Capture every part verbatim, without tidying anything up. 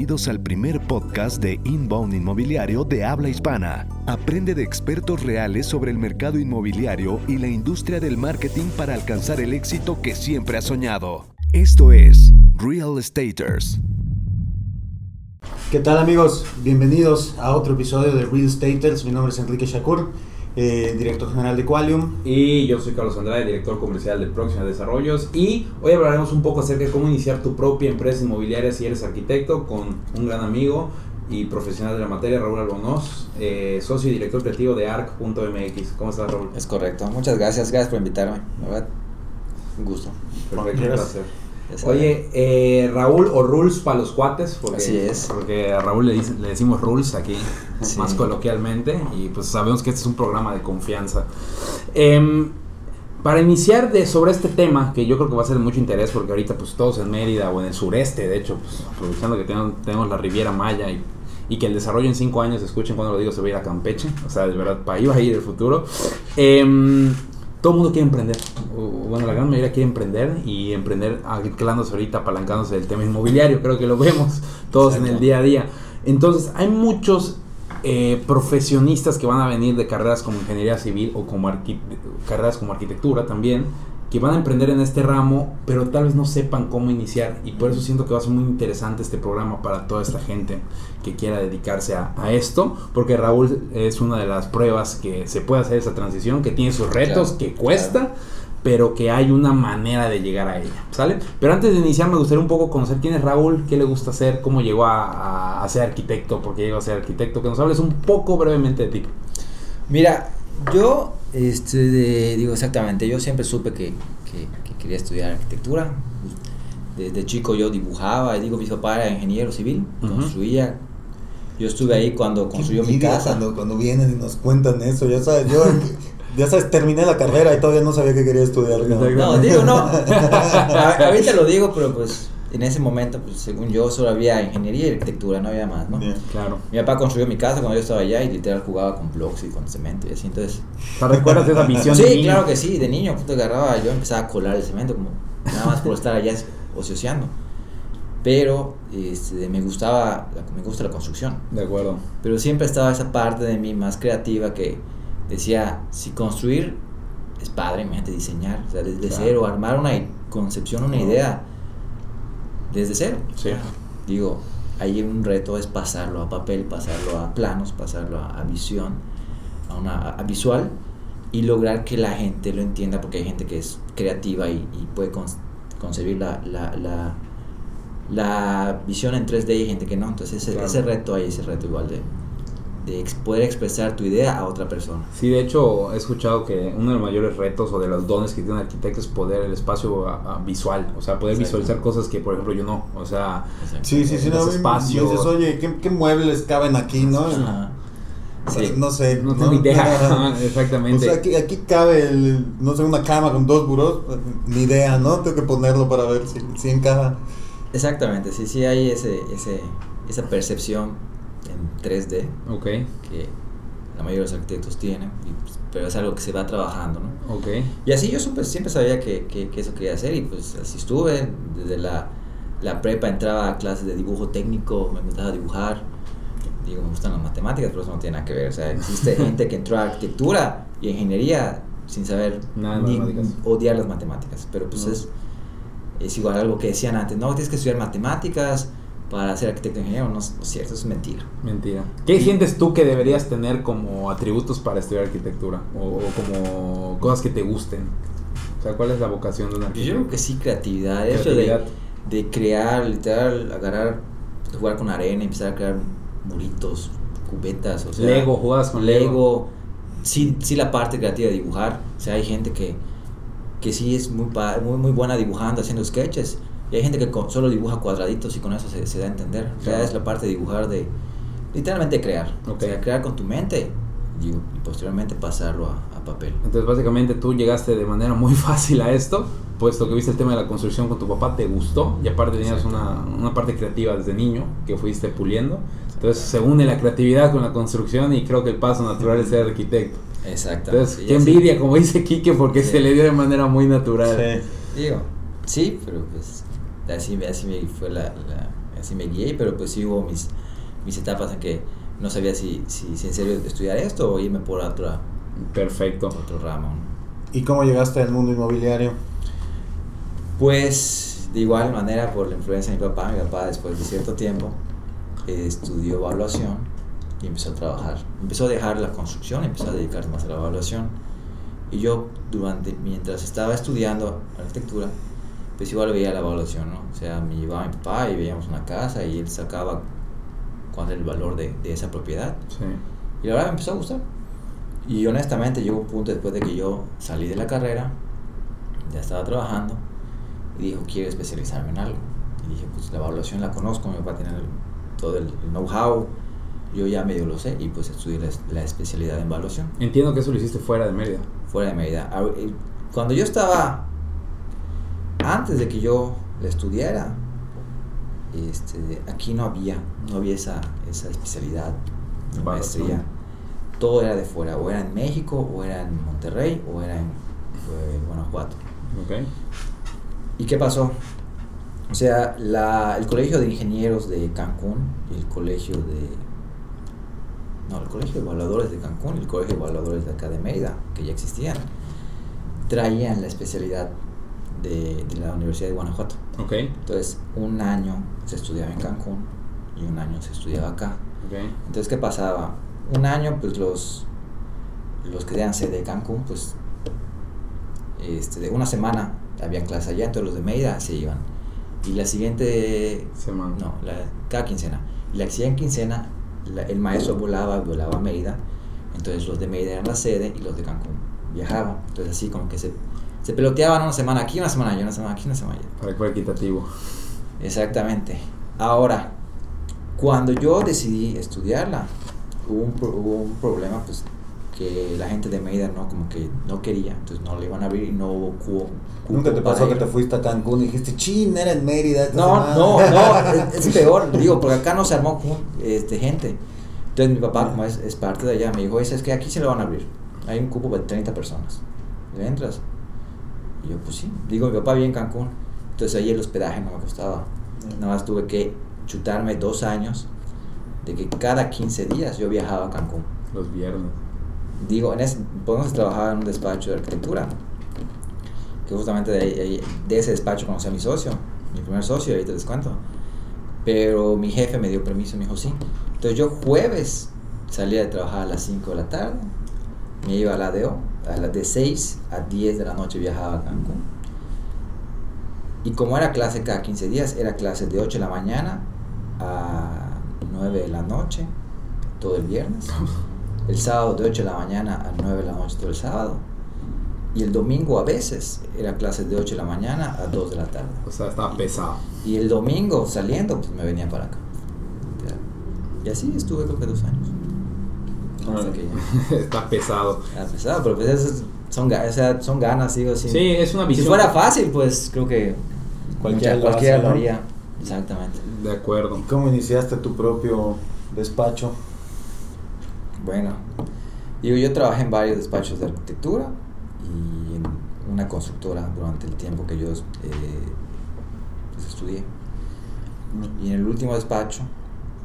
bienvenidos al primer podcast de Inbound Inmobiliario de habla hispana. Aprende de expertos reales sobre el mercado inmobiliario y la industria del marketing para alcanzar el éxito que siempre has soñado. Esto es Real Estaters. ¿Qué tal, amigos? Bienvenidos a otro episodio de Real Estaters. Mi nombre es Enrique Shakur, eh, director general de Qualium. Y yo soy Carlos Andrade, director comercial de Próxima Desarrollos. Y hoy hablaremos un poco acerca de cómo iniciar tu propia empresa inmobiliaria si eres arquitecto, con un gran amigo y profesional de la materia, Raúl Albonos, eh, socio y director creativo de Arc punto M X. ¿Cómo estás, Raúl? Es correcto. Muchas gracias. Gracias por invitarme. La verdad, un gusto. Perfecto, un placer. Oye, eh, Raúl o Rules para los cuates, porque, así es. Porque a Raúl le, dice, le decimos Rules aquí, sí, más coloquialmente, y pues sabemos que este es un programa de confianza. Eh, para iniciar de, sobre este tema, que yo creo que va a ser de mucho interés, porque ahorita pues todos en Mérida o en el sureste, de hecho, pues, aprovechando que tenemos, tenemos la Riviera Maya y, y que el desarrollo en cinco años, escuchen cuando lo digo, se va a ir a Campeche, o sea, de verdad, para ahí va a ir el futuro. Eh, Todo el mundo quiere emprender, bueno, la gran mayoría quiere emprender y emprender anclándose ahorita, apalancándose del tema inmobiliario, creo que lo vemos todos en el día a día. Entonces, hay muchos eh, profesionistas que van a venir de carreras como ingeniería civil o como arquite- carreras como arquitectura también, que van a emprender en este ramo, pero tal vez no sepan cómo iniciar, y por eso siento que va a ser muy interesante este programa para toda esta gente que quiera dedicarse a, a esto, porque Raúl es una de las pruebas que se puede hacer esa transición, que tiene sus retos, claro, que cuesta, claro, pero que hay una manera de llegar a ella, ¿sale? Pero antes de iniciar me gustaría un poco conocer quién es Raúl, qué le gusta hacer, cómo llegó a, a, a ser arquitecto, por qué llegó a ser arquitecto, que nos hables un poco brevemente de ti. Mira, yo este de, digo exactamente, yo siempre supe que, que, que quería estudiar arquitectura. Desde chico yo dibujaba, y digo, mi papá era ingeniero civil, uh-huh, construía. Yo estuve ahí cuando construyó mi casa. Cuando, cuando vienen y nos cuentan eso, ya sabes, yo ya sabes, terminé la carrera y todavía no sabía que quería estudiar. No, no digo no. A, ahorita lo digo, pero pues en ese momento, pues según yo, solo había ingeniería y arquitectura, no había más, ¿no? Bien, claro. Mi papá construyó mi casa cuando yo estaba allá y literal jugaba con blocks y con cemento y así, entonces... ¿Te recuerdas de esa visión? Sí, de niño? Claro que sí, de niño, puto, agarraba, yo empezaba a colar el cemento, como nada más por estar allá ocioseando. Pero este, me gustaba, me gusta la construcción. De acuerdo. Pero siempre estaba esa parte de mí más creativa que decía, si construir es padre, imagínate diseñar, o sea, desde claro, cero, armar una concepción, una idea... desde cero, sí. Digo, ahí un reto es pasarlo a papel, pasarlo a planos, pasarlo a, a visión, a una a visual, y lograr que la gente lo entienda, porque hay gente que es creativa y, y puede con, concebir la, la, la, la visión en tres D, y hay gente que no, entonces ese, claro, ese reto ahí, ese reto igual de... de poder expresar tu idea a otra persona. Sí, de hecho he escuchado que uno de los mayores retos o de los dones que tiene un arquitecto es poder el espacio a, a visual, o sea, poder visualizar cosas que por ejemplo yo no, o sea, sí, sí, sí, no, espacio. Me dices, oye, ¿qué, qué muebles caben aquí, no? Ah, o sea, sí. No sé, no, no tengo idea, exactamente. O sea, aquí, aquí cabe, el, no sé, una cama con dos burós, ni idea, ¿no? Tengo que ponerlo para ver si, si encaja. Exactamente, sí, sí hay ese, ese, esa percepción en tres D, okay, que la mayoría de los arquitectos tienen, y, pero es algo que se va trabajando, ¿no? Okay. Y así yo super, siempre sabía que, que, que eso quería hacer, y pues así estuve. Desde la, la prepa entraba a clases de dibujo técnico, me gustaba dibujar, digo, me gustan las matemáticas, pero eso no tiene nada que ver, o sea, existe gente que entró a arquitectura y ingeniería sin saber nada, ni odiar las matemáticas, pero pues no. es, es igual algo que decían antes, no, tienes que estudiar matemáticas para ser arquitecto ingeniero, no es cierto, es mentira. Mentira. ¿Qué y, sientes tú que deberías tener como atributos para estudiar arquitectura? O, o como cosas que te gusten. O sea, ¿cuál es la vocación de un arquitecto? Yo creo que sí, creatividad. El hecho de, de crear, literal, agarrar, jugar con arena, empezar a crear muritos, cubetas, o sea... Lego, juegas con Lego. Lego. Sí, sí, la parte creativa de dibujar. O sea, hay gente que, que sí es muy, muy, muy buena dibujando, haciendo sketches. Y hay gente que con, solo dibuja cuadraditos y con eso se, se da a entender. O sea, claro, es la parte de dibujar, de literalmente crear. Okay. O sea, crear con tu mente y, y posteriormente pasarlo a, a papel. Entonces, básicamente tú llegaste de manera muy fácil a esto, puesto que viste el tema de la construcción con tu papá, te gustó, y aparte tenías una, una parte creativa desde niño que fuiste puliendo. Entonces, se une la creatividad con la construcción y creo que el paso natural es ser arquitecto. Exacto. Entonces, qué envidia, sí, como dice Quique, porque sí, se le dio de manera muy natural. Sí. Digo, sí, pero pues... así, así fue la, la, así me guié, pero pues sí hubo mis, mis etapas en que no sabía si, si, si en serio estudiar esto o irme por otra, perfecto, por otro ramo, ¿no? ¿Y cómo llegaste al mundo inmobiliario? Pues de igual manera, por la influencia de mi papá. Mi papá, después de cierto tiempo, eh, estudió evaluación y empezó a trabajar. Empezó a dejar la construcción, empezó a dedicarse más a la evaluación. Y yo, durante, mientras estaba estudiando arquitectura, pues igual veía la evaluación, ¿no? O sea, me llevaba mi papá y veíamos una casa y él sacaba cuál era el valor de, de esa propiedad. Sí. Y la verdad me empezó a gustar. Y honestamente llegó un punto después de que yo salí de la carrera, ya estaba trabajando, y dijo, quiero especializarme en algo. Y dije, pues la evaluación la conozco, mi papá tiene el, todo el know-how, yo ya medio lo sé, y pues estudié la, la especialidad en evaluación. Entiendo que eso lo hiciste fuera de Mérida. Fuera de Mérida. Cuando yo estaba, antes de que yo la estudiara, este, aquí no había, no había esa, esa especialidad, no maestría. Todo era de fuera, o era en México, o era en Monterrey, o era en eh, Guanajuato. Okay. ¿Y qué pasó? O sea, la, el Colegio de Ingenieros de Cancún y el Colegio de... No, el Colegio de Evaluadores de Cancún y el Colegio de Evaluadores de acá de Mérida, que ya existían, traían la especialidad de, de la Universidad de Guanajuato. Okay. Entonces, un año se estudiaba en Cancún y un año se estudiaba acá. Okay. Entonces, ¿qué pasaba? Un año, pues los los que tenían sede de Cancún, pues este, de una semana había clases allá, entonces los de Mérida se iban. Y la siguiente semana, no, la, cada quincena. Y la siguiente quincena, la, el maestro volaba, volaba a Mérida, entonces los de Mérida eran la sede y los de Cancún viajaban. Entonces así como que se, se peloteaban una semana aquí, una semana allá, una semana aquí, una semana allá. Para que fuera equitativo. Exactamente. Ahora, cuando yo decidí estudiarla, Hubo un, hubo un problema, pues, que la gente de Mérida no, como que no quería, entonces no le iban a abrir y no hubo cubo. ¿Nunca te pasó que te fuiste a Cancún y dijiste, chin, era en Mérida? No, no, no, es, es peor, digo, porque acá no se armó este, gente. Entonces mi papá, como es, es parte de allá, me dijo, es, es que aquí se lo van a abrir, hay un cubo de treinta personas, ¿le entras? Y yo, pues sí, digo, mi papá vive en Cancún, entonces ahí el hospedaje no me costaba, nada más tuve que chutarme dos años de que cada quince días yo viajaba a Cancún. Los viernes. Digo, en ese, podemos trabajar en un despacho de arquitectura, que justamente de, ahí, de ese despacho conocí a mi socio, mi primer socio, ahorita les cuento. Pero mi jefe me dio permiso y me dijo sí. Entonces yo jueves salía de trabajar a las cinco de la tarde, me iba a la A D O, a las de seis a diez de la noche viajaba a Cancún. Y como era clase cada quince días, era clase de ocho de la mañana a nueve de la noche todo el viernes, el sábado de ocho de la mañana a nueve de la noche todo el sábado, y el domingo a veces era clases de ocho de la mañana a dos de la tarde. O sea, estaba pesado. Y el domingo saliendo, pues me venía para acá. Y así estuve creo que dos años. Hasta que ya. Está pesado. Está pesado, pero pues esas son, o sea, son ganas, digo así. Sí, es una visión. Si fuera fácil, pues creo que cualquiera, mucha, cualquiera lo haría. Exactamente. De acuerdo. ¿Y cómo iniciaste tu propio despacho? Bueno, digo, yo trabajé en varios despachos de arquitectura y en una constructora durante el tiempo que yo eh, pues estudié. Y en el último despacho,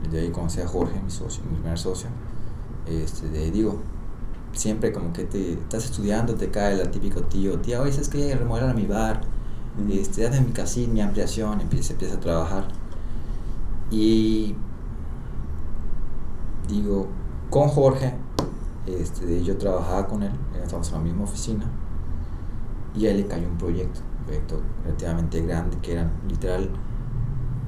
de ahí conocí a Jorge, mi socio, mi primer socio. Este, de ahí digo, siempre como que te estás estudiando, te cae el típico tío, tía, oye, ¿sabes qué? Remodelar mi bar. Este, ya de mi casita, mi ampliación, empieza, empieza a trabajar. Y digo, con Jorge, este, yo trabajaba con él, estábamos en la misma oficina, y a él le cayó un proyecto, un proyecto relativamente grande, que eran literal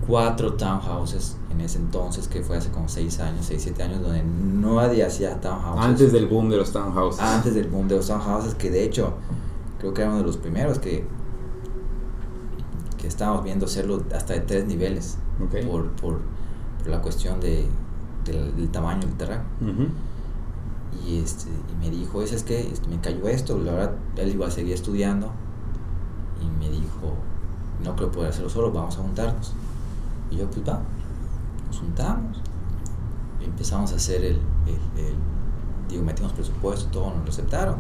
cuatro townhouses en ese entonces, que fue hace como seis años, seis, siete años, donde nadie hacía townhouses. Antes del boom de los townhouses. Antes del boom de los townhouses, que de hecho, creo que era uno de los primeros que que estábamos viendo hacerlo hasta de tres niveles. Okay. por, por, por la cuestión de, de del, del tamaño del terreno. Uh-huh. y, este, y me dijo, es, es que este, me cayó esto, la verdad él iba a seguir estudiando y me dijo, no creo poder hacerlo solo, vamos a juntarnos. Y yo, pues va, nos juntamos y empezamos a hacer el, el, el digo, metimos presupuesto, todo nos lo aceptaron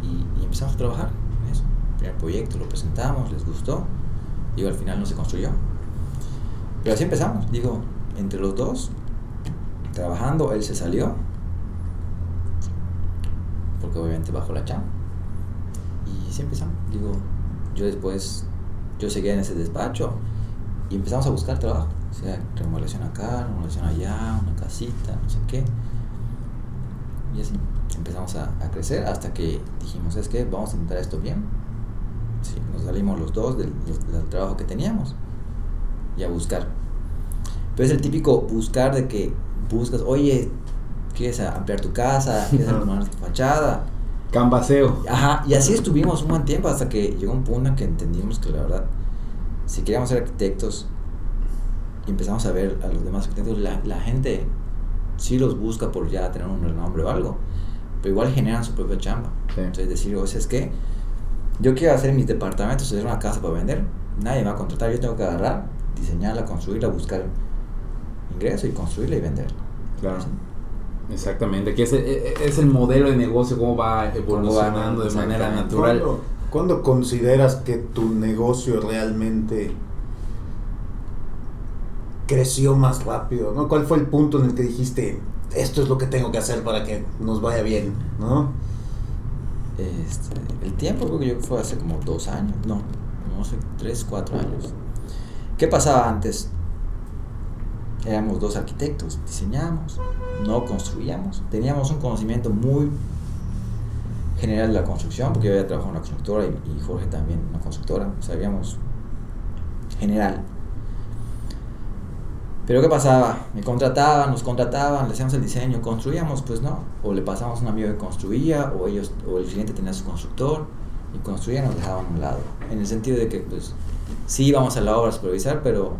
y, y empezamos a trabajar en eso. El primer proyecto lo presentamos, les gustó, y al final no se construyó, Pero así empezamos, digo, entre los dos, trabajando. Él se salió, porque obviamente bajó la chamba. Y así empezamos, digo, yo después, yo seguía en ese despacho y empezamos a buscar trabajo. O sea, remodelación acá, remodelación allá, una casita, no sé qué. Y así empezamos a, a crecer hasta que dijimos, es que vamos a intentar esto bien. Sí, nos salimos los dos del, del trabajo que teníamos y a buscar. Pero es el típico buscar de que buscas, oye, quieres ampliar tu casa, quieres armar tu fachada. Canvaseo. Ajá, y así estuvimos un buen tiempo hasta que llegó un punto en que entendimos que la verdad, si queríamos ser arquitectos, y empezamos a ver a los demás arquitectos, la, la gente sí los busca por ya tener un renombre o algo, pero igual generan su propia chamba. Sí. Entonces decir, o sea, es que yo quiero hacer mis departamentos, hacer una casa para vender, nadie me va a contratar, yo tengo que agarrar, diseñarla, construirla, buscar ingreso y construirla y venderla. Claro. ¿Sí? Exactamente, que es, es el modelo de negocio, cómo va evolucionando de manera natural. ¿Cuándo, ¿cuándo consideras que tu negocio realmente creció más rápido, ¿no? ¿Cuál fue el punto en el que dijiste, esto es lo que tengo que hacer para que nos vaya bien, ¿no? Este, el tiempo creo que yo fue hace como dos años, no, no sé, tres, cuatro años. ¿Qué pasaba antes? Éramos dos arquitectos, diseñábamos, no construíamos, teníamos un conocimiento muy general de la construcción, porque yo había trabajado en una constructora y, y Jorge también en una constructora, sabíamos general. Pero ¿qué pasaba? Me contrataban, nos contrataban, le hacíamos el diseño, construíamos, pues no, o le pasamos a un amigo que construía, o ellos, o el cliente tenía su constructor, y construían, nos dejaban a un lado, en el sentido de que pues sí íbamos a la obra a supervisar, pero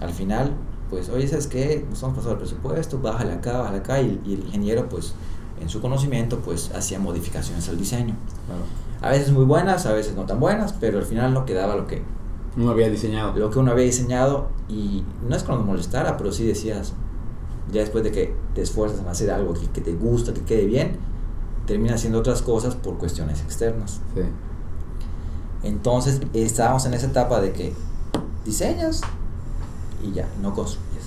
al final, pues oye, ¿sabes qué? Nos hemos pasado el presupuesto, bájale acá, bájale acá, y, y el ingeniero pues en su conocimiento pues hacía modificaciones al diseño, claro. A veces muy buenas, a veces no tan buenas, pero al final no quedaba lo que uno había diseñado. Lo que uno había diseñado, y no es cuando molestara, pero sí decías, ya después de que te esfuerzas en hacer algo que, que te gusta, que quede bien, terminas haciendo otras cosas por cuestiones externas. Sí. Entonces estábamos en esa etapa de que diseñas y ya, no construyes.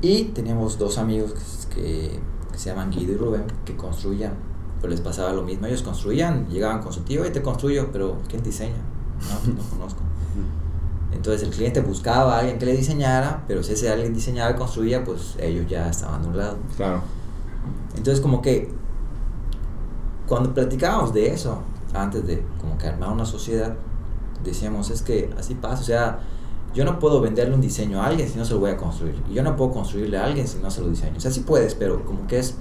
Y teníamos dos amigos que, que se llaman Guido y Rubén, que construían, pero les pasaba lo mismo. Ellos construían, llegaban con su tío, y te construyo, pero ¿quién diseña? No, no conozco. Entonces el cliente buscaba a alguien que le diseñara, pero si ese alguien diseñaba y construía, pues ellos ya estaban de un lado. Claro. Entonces como que cuando platicábamos de eso, antes de como que armar una sociedad, decíamos, es que así pasa, o sea, yo no puedo venderle un diseño a alguien si no se lo voy a construir, y yo no puedo construirle a alguien si no se lo diseño. O sea, sí puedes, pero como que es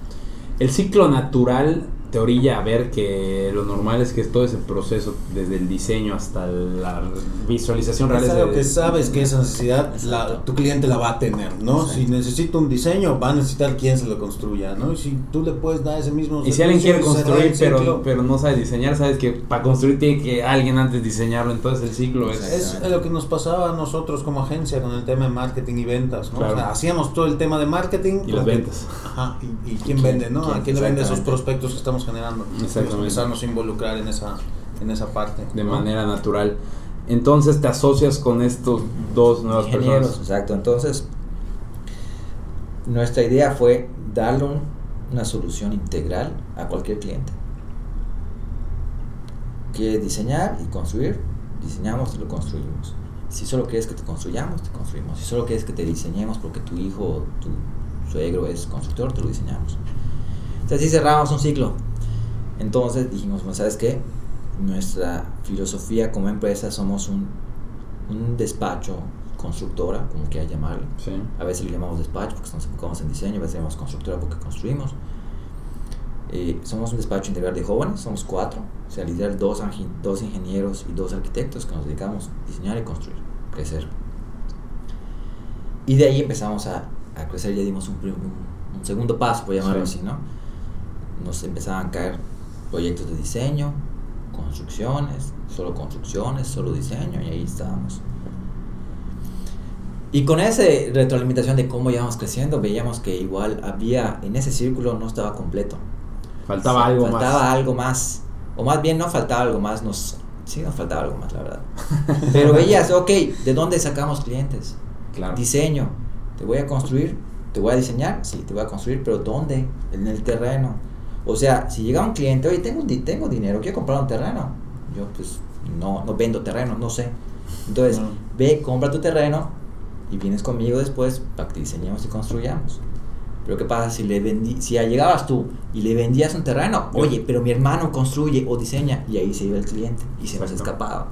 el ciclo natural. Te orilla a ver que lo normal es que todo ese proceso, desde el diseño hasta la visualización real, es algo que sabes que esa necesidad la, tu cliente la va a tener, ¿no? Exacto. Si necesita un diseño, va a necesitar quien se lo construya, ¿no? Y si tú le puedes dar ese mismo... Y si alguien quiere construir, pero no, pero no sabe diseñar, sabes que para construir tiene que alguien antes diseñarlo, entonces el ciclo es... Es lo que nos pasaba a nosotros como agencia con el tema de marketing y ventas, ¿no? Claro. O sea, hacíamos todo el tema de marketing... Y las ventas. Ajá, y, y quién, ¿quién vende, no? ¿Quién, ¿A quién le vende esos prospectos que estamos generando? Empezarnos a involucrar en esa, en esa parte de ¿no? manera natural. Entonces te asocias con estos dos nuevas Ingenieros, personas. Exacto. Entonces nuestra idea fue darle un, una solución integral a cualquier cliente. ¿Quieres diseñar y construir? Diseñamos y lo construimos. Si solo quieres que te construyamos, te construimos. Si solo quieres que te diseñemos porque tu hijo o tu suegro es constructor, te lo diseñamos. Entonces sí cerramos un ciclo. Entonces dijimos, bueno, ¿sabes qué? Nuestra filosofía como empresa, somos un, un despacho, constructora, como quieras llamarlo. Sí. A veces le llamamos despacho porque nos enfocamos en diseño, a veces le llamamos constructora porque construimos. Eh, somos un despacho integral de jóvenes, somos cuatro. O sea, literal, dos, dos ingenieros y dos arquitectos que nos dedicamos a diseñar y construir, crecer. Y de ahí empezamos a, a crecer, ya dimos un, un, un segundo paso, por llamarlo sí. así, ¿no? Nos empezaban a caer proyectos de diseño, construcciones, solo construcciones, solo diseño, y ahí estábamos. Y con esa retroalimentación de cómo íbamos creciendo, veíamos que igual había, en ese círculo no estaba completo. Faltaba algo más. Faltaba algo más, o más bien no faltaba algo más, nos sí nos faltaba algo más, la verdad. Pero veías, ok, ¿de dónde sacamos clientes? Claro. Diseño, te voy a construir, te voy a diseñar, sí, te voy a construir, pero ¿dónde? En el terreno. O sea, si llega un cliente, oye, tengo, tengo dinero, quiero comprar un terreno. Yo, pues, no, no vendo terreno, no sé. Entonces, no. Ve, compra tu terreno y vienes conmigo después para que diseñemos y construyamos. Pero ¿qué pasa si le vendí, si llegabas tú y le vendías un terreno? Oye, pero mi hermano construye o diseña, y ahí se iba el cliente y se nos escapaba.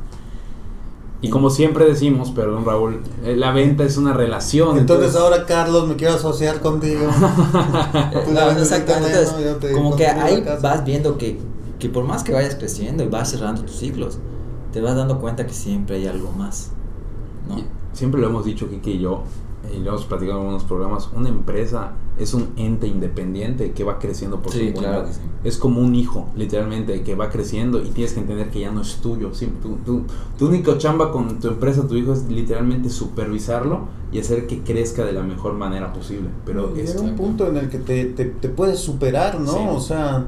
Y como siempre decimos, perdón Raúl, la venta es una relación. Entonces, entonces... ahora Carlos, me quiero asociar contigo. No, exactamente. Entonces, como que ahí vas viendo que, que por más que vayas creciendo y vas cerrando tus ciclos, te vas dando cuenta que siempre hay algo más, ¿no? Siempre lo hemos dicho Kiki y yo, y lo hemos platicado en algunos programas, una empresa es un ente independiente que va creciendo por sí, su cuenta. Claro que sí. Es como un hijo, literalmente, que va creciendo y tienes que entender que ya no es tuyo. Sí, tú, tú, tu única chamba con tu empresa, tu hijo, es literalmente supervisarlo y hacer que crezca de la mejor manera posible. Pero llega es un punto en el que te, te, te puedes superar, ¿no? Sí. O sea,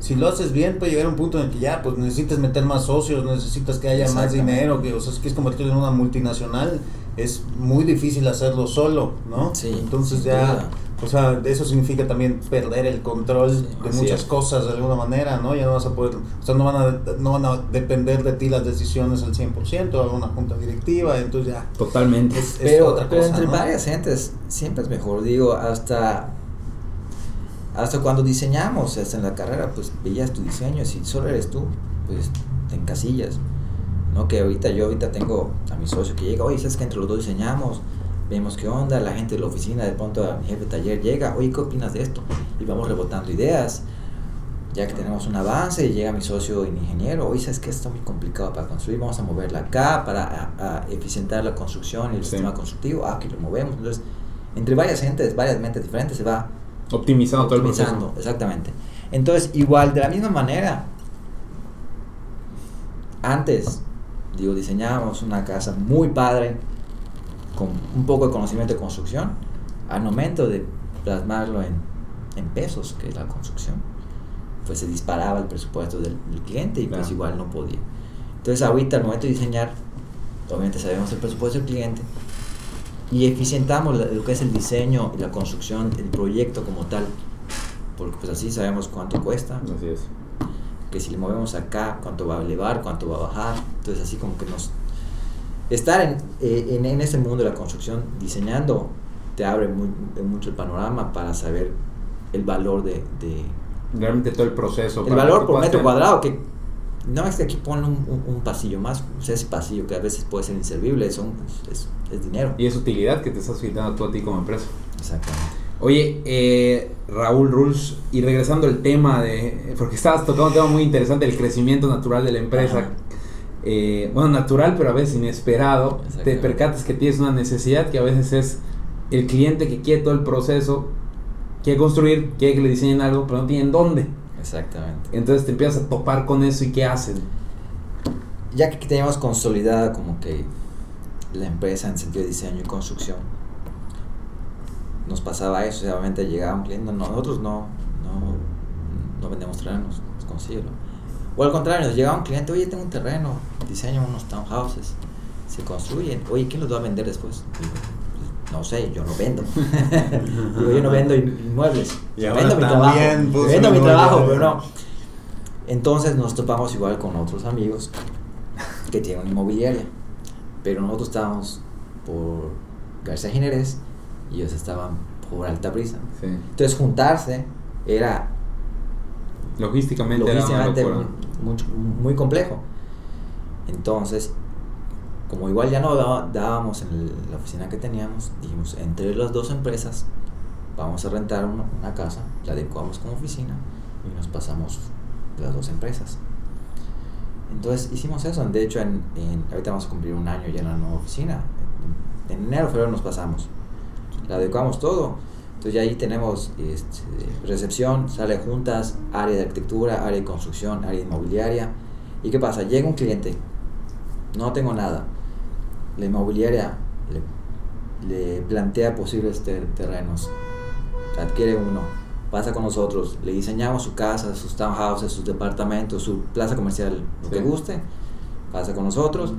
si lo haces bien, puede llegar a un punto en el que ya, pues, necesitas meter más socios, necesitas que haya más dinero, que, o sea, si quieres convertirte en una multinacional, es muy difícil hacerlo solo, ¿no? Sí. Entonces ya, o sea, eso significa también perder el control sí, de muchas es. cosas de alguna manera, ¿no? Ya no vas a poder, o sea, no van a, no van a depender de ti las decisiones al cien por ciento, alguna junta directiva, entonces ya. Totalmente. Es, es pero, otra cosa, pero entre ¿no? varias gentes siempre es mejor, digo, hasta... Hasta cuando diseñamos, hasta en la carrera, pues veías tu diseño, si solo eres tú, pues te encasillas, ¿no? Que ahorita yo ahorita tengo a mi socio que llega, oye, ¿sabes que entre los dos diseñamos? Vemos qué onda, la gente de la oficina, de pronto mi jefe de taller llega, oye, ¿qué opinas de esto? Y vamos rebotando ideas, ya que tenemos un avance, llega mi socio el ingeniero, oye, ¿sabes que esto es muy complicado para construir? Vamos a moverla acá para a, a eficientar la construcción y el sí. sistema constructivo, ah, que lo movemos. Entonces, entre varias gentes, varias mentes diferentes se va... Optimizando, optimizando todo el proceso. Optimizando, exactamente. Entonces, igual, de la misma manera, antes, digo, diseñábamos una casa muy padre, con un poco de conocimiento de construcción, al momento de plasmarlo en, en pesos, que es la construcción, pues se disparaba el presupuesto del, del cliente y claro. pues igual no podía. Entonces, ahorita, al momento de diseñar, obviamente sabemos el presupuesto del cliente, y eficientamos lo que es el diseño y la construcción, el proyecto como tal, porque pues así sabemos cuánto cuesta, así es. Que si le movemos acá, cuánto va a elevar, cuánto va a bajar. Entonces así como que nos estar en, eh, en, en ese mundo de la construcción diseñando te abre muy, mucho el panorama para saber el valor de, de realmente todo el proceso, el valor por metro cuadrado, que no es que aquí ponen un, un, un pasillo más, o sea, ese pasillo que a veces puede ser inservible, son, es, es dinero. Y es utilidad que te estás quitando tú a ti como empresa. Exactamente. Oye, eh, Raúl Rules, y regresando al tema de, porque estabas tocando un tema muy interesante, el crecimiento natural de la empresa, eh, bueno, natural pero a veces inesperado, te percatas que tienes una necesidad que a veces es el cliente que quiere todo el proceso, quiere construir, quiere que le diseñen algo, pero no tienen dónde. Exactamente. Entonces te empiezas a topar con eso y ¿qué hacen? Ya que teníamos consolidada como que la empresa en sentido de diseño y construcción, nos pasaba eso, o sea, obviamente llegaba un cliente, no, nosotros no, no, no vendemos terrenos, consíguelo. O al contrario, nos llegaba un cliente, oye, tengo un terreno, diseño unos townhouses, se construyen, oye, ¿quién los va a vender después? Digo, no sé, yo no vendo. Digo, yo no vendo inmuebles. Yo vendo mi trabajo. Vendo mi trabajo, pero no. Entonces nos topamos igual con otros amigos que tienen una inmobiliaria. Pero nosotros estábamos por García Ginerés y ellos estaban por Alta Prisa. Sí. Entonces juntarse era logísticamente, logísticamente era muy, muy complejo. Entonces, como igual ya no dábamos en el, la oficina que teníamos, dijimos, entre las dos empresas vamos a rentar una, una casa, la adecuamos como oficina y nos pasamos las dos empresas. Entonces hicimos eso, de hecho en, en, ahorita vamos a cumplir un año ya en la nueva oficina, en, en enero, febrero nos pasamos, la adecuamos todo, entonces ya ahí tenemos este, recepción, sala de juntas, área de arquitectura, área de construcción, área inmobiliaria. ¿Y qué pasa? Llega un cliente, no tengo nada, la inmobiliaria le, le plantea posibles ter, terrenos, adquiere uno, pasa con nosotros, le diseñamos su casa, sus townhouses, sus departamentos, su plaza comercial, lo sí. que guste, pasa con nosotros,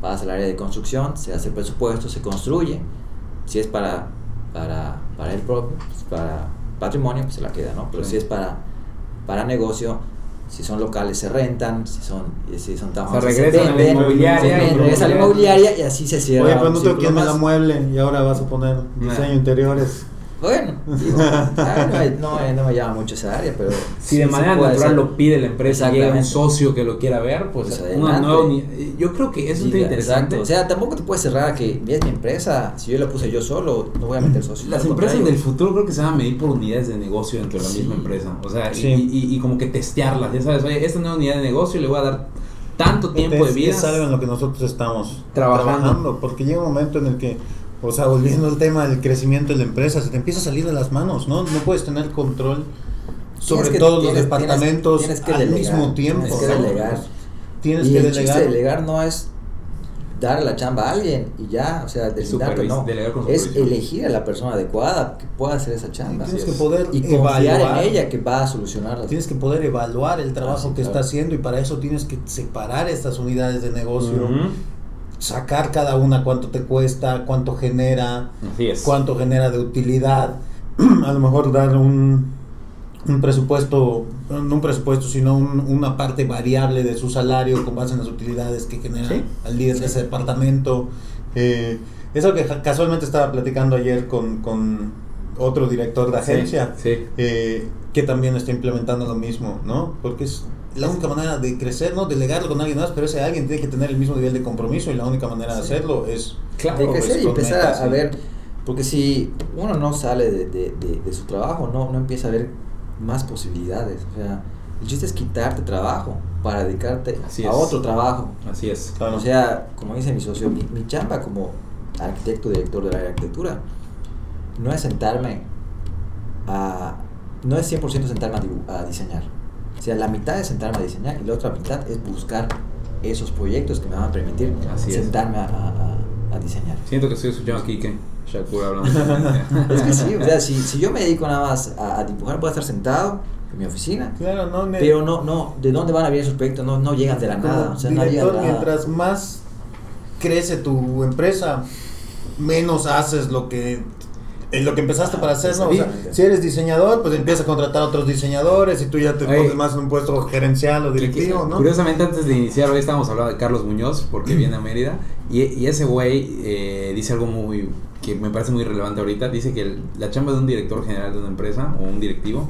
pasa al área de construcción, se hace el presupuesto, se construye, si es para para para el propio, pues para patrimonio, pues se la queda, ¿no? Pero sí. si es para para negocio, si son locales se rentan, si son si son tan se regresan a la inmobiliaria, se regresa a la inmobiliaria y así se cierra. Oye, pues no tengo quien me la mueble y ahora vas a poner diseño interiores. Bueno, digo, no, no, no me llama mucho esa área, pero si sí, de manera natural hacer. Lo pide la empresa, llega un socio que lo quiera ver, pues, pues una nueva, yo creo que eso está interesante. Exacto. O sea, tampoco te puedes cerrar a que es mi empresa, si yo la puse yo solo, no voy a meter socios. Las empresas del futuro creo que se van a medir por unidades de negocio dentro de la sí. misma empresa, o sea, sí. y, y, y como que testearlas, ya sabes, oye, esta nueva unidad de negocio le voy a dar tanto tiempo Entonces, de vida. Saben en lo que nosotros estamos trabajando. trabajando, porque llega un momento en el que, o sea, volviendo al tema del crecimiento de la empresa, se te empieza a salir de las manos, ¿no? No puedes tener control sobre todos los departamentos tienes, tienes al delegar, mismo tiempo. Tienes que delegar. Tienes y que el delegar. Chiste de delegar no es dar la chamba a alguien y ya, o sea, delegar, no. Es elegir a la persona adecuada que pueda hacer esa chamba. Y tienes que poder y confiar evaluar, en ella que va a solucionarla. Tienes que poder evaluar el trabajo ah, sí, que claro. está haciendo, y para eso tienes que separar estas unidades de negocio. Uh-huh. Sacar cada una cuánto te cuesta, cuánto genera, cuánto genera de utilidad, a lo mejor dar un, un presupuesto, no un presupuesto, sino un, una parte variable de su salario con base en las utilidades que genera ¿Sí? al líder sí. de ese departamento. Eh, eso que casualmente estaba platicando ayer con, con otro director de agencia, sí, sí. Eh, que también está implementando lo mismo, ¿no? Porque es la única manera de crecer, no delegarlo con alguien más, pero ese alguien tiene que tener el mismo nivel de compromiso, y la única manera de sí. hacerlo es claro, de crecer y empezar metas, a, a ver, porque si uno no sale de, de, de, de su trabajo, no, no empieza a ver más posibilidades. O sea, el chiste es quitarte trabajo para dedicarte Así a es. otro trabajo. Así es. Claro. O sea, como dice mi socio, mi, mi chamba como arquitecto, director de la arquitectura, no es sentarme a, no es cien por ciento sentarme a, a diseñar. O sea, la mitad es sentarme a diseñar y la otra mitad es buscar esos proyectos que me van a permitir Así sentarme a, a, a diseñar. Siento que estoy escuchando a Kike Shakur hablando. Es que sí, o sea, si, si yo me dedico nada más a, a dibujar, puedo estar sentado en mi oficina. Claro, no, ne- pero no, no, ¿de dónde van a venir esos proyectos? No, no llegan de la nada. O sea, director, no mientras nada. Más crece tu empresa, menos haces lo que... Es lo que empezaste ah, para hacer, ¿no? O sea, si eres diseñador, pues empiezas a contratar a otros diseñadores y tú ya te Ay. pones más en un puesto gerencial o directivo, que, ¿no? Curiosamente, antes de iniciar, hoy estábamos hablando de Carlos Muñoz, porque viene a Mérida, y, y ese güey eh, dice algo muy que me parece muy relevante ahorita. Dice que el, la chamba de un director general de una empresa o un directivo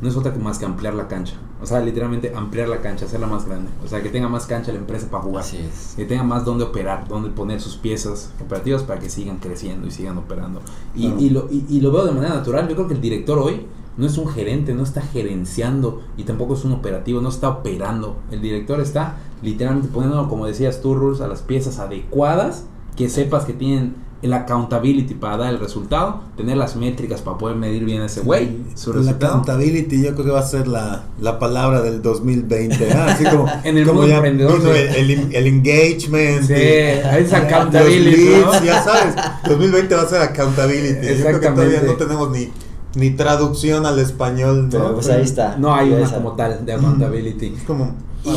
no es otra más que ampliar la cancha. O sea, literalmente ampliar la cancha, hacerla más grande. O sea, que tenga más cancha la empresa para jugar. Así es. Que tenga más donde operar, donde poner sus piezas operativas para que sigan creciendo y sigan operando. Y, claro. y, lo, y, y lo veo de manera natural. Yo creo que el director hoy no es un gerente, no está gerenciando, y tampoco es un operativo, no está operando. El director está literalmente poniendo, como decías tú, Rules, a las piezas adecuadas, que sepas que tienen... el accountability para dar el resultado, tener las métricas para poder medir bien a ese güey, su resultado. La accountability yo creo que va a ser la, la palabra del dos mil veinte, ¿ah? Así como en el como mundo emprendedor, ¿sí? el, el, el engagement, sí, es accountability, leads, ¿no? Ya sabes, dos mil veinte va a ser accountability. Yo creo que todavía no tenemos ni ni traducción al español, ¿no? Pero pues ahí está. No hay una como tal de accountability. Es como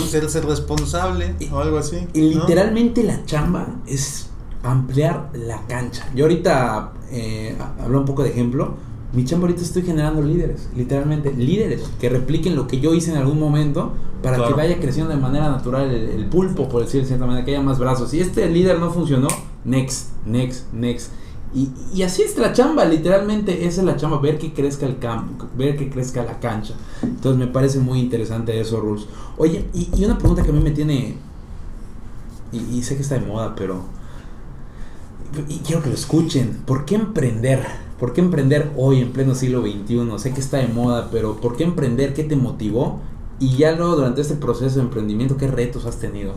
ser ser responsable y, o algo así. Y ¿no? Literalmente la chamba es ampliar la cancha. Yo ahorita eh, hablo un poco de ejemplo. Mi chamba ahorita estoy generando líderes, literalmente líderes que repliquen lo que yo hice en algún momento para claro. que vaya creciendo de manera natural el, el pulpo, por decir de cierta manera, que haya más brazos. Si este líder no funcionó, next, next, next. Y, y así es la chamba, literalmente esa es la chamba, ver que crezca el campo, ver que crezca la cancha. Entonces me parece muy interesante eso, Rules. Oye, y, y una pregunta que a mí me tiene, y, y sé que está de moda, pero y quiero que lo escuchen. ¿Por qué emprender? ¿Por qué emprender hoy en pleno siglo veintiuno? Sé que está de moda, pero ¿por qué emprender? ¿Qué te motivó? Y ya luego durante este proceso de emprendimiento, ¿qué retos has tenido?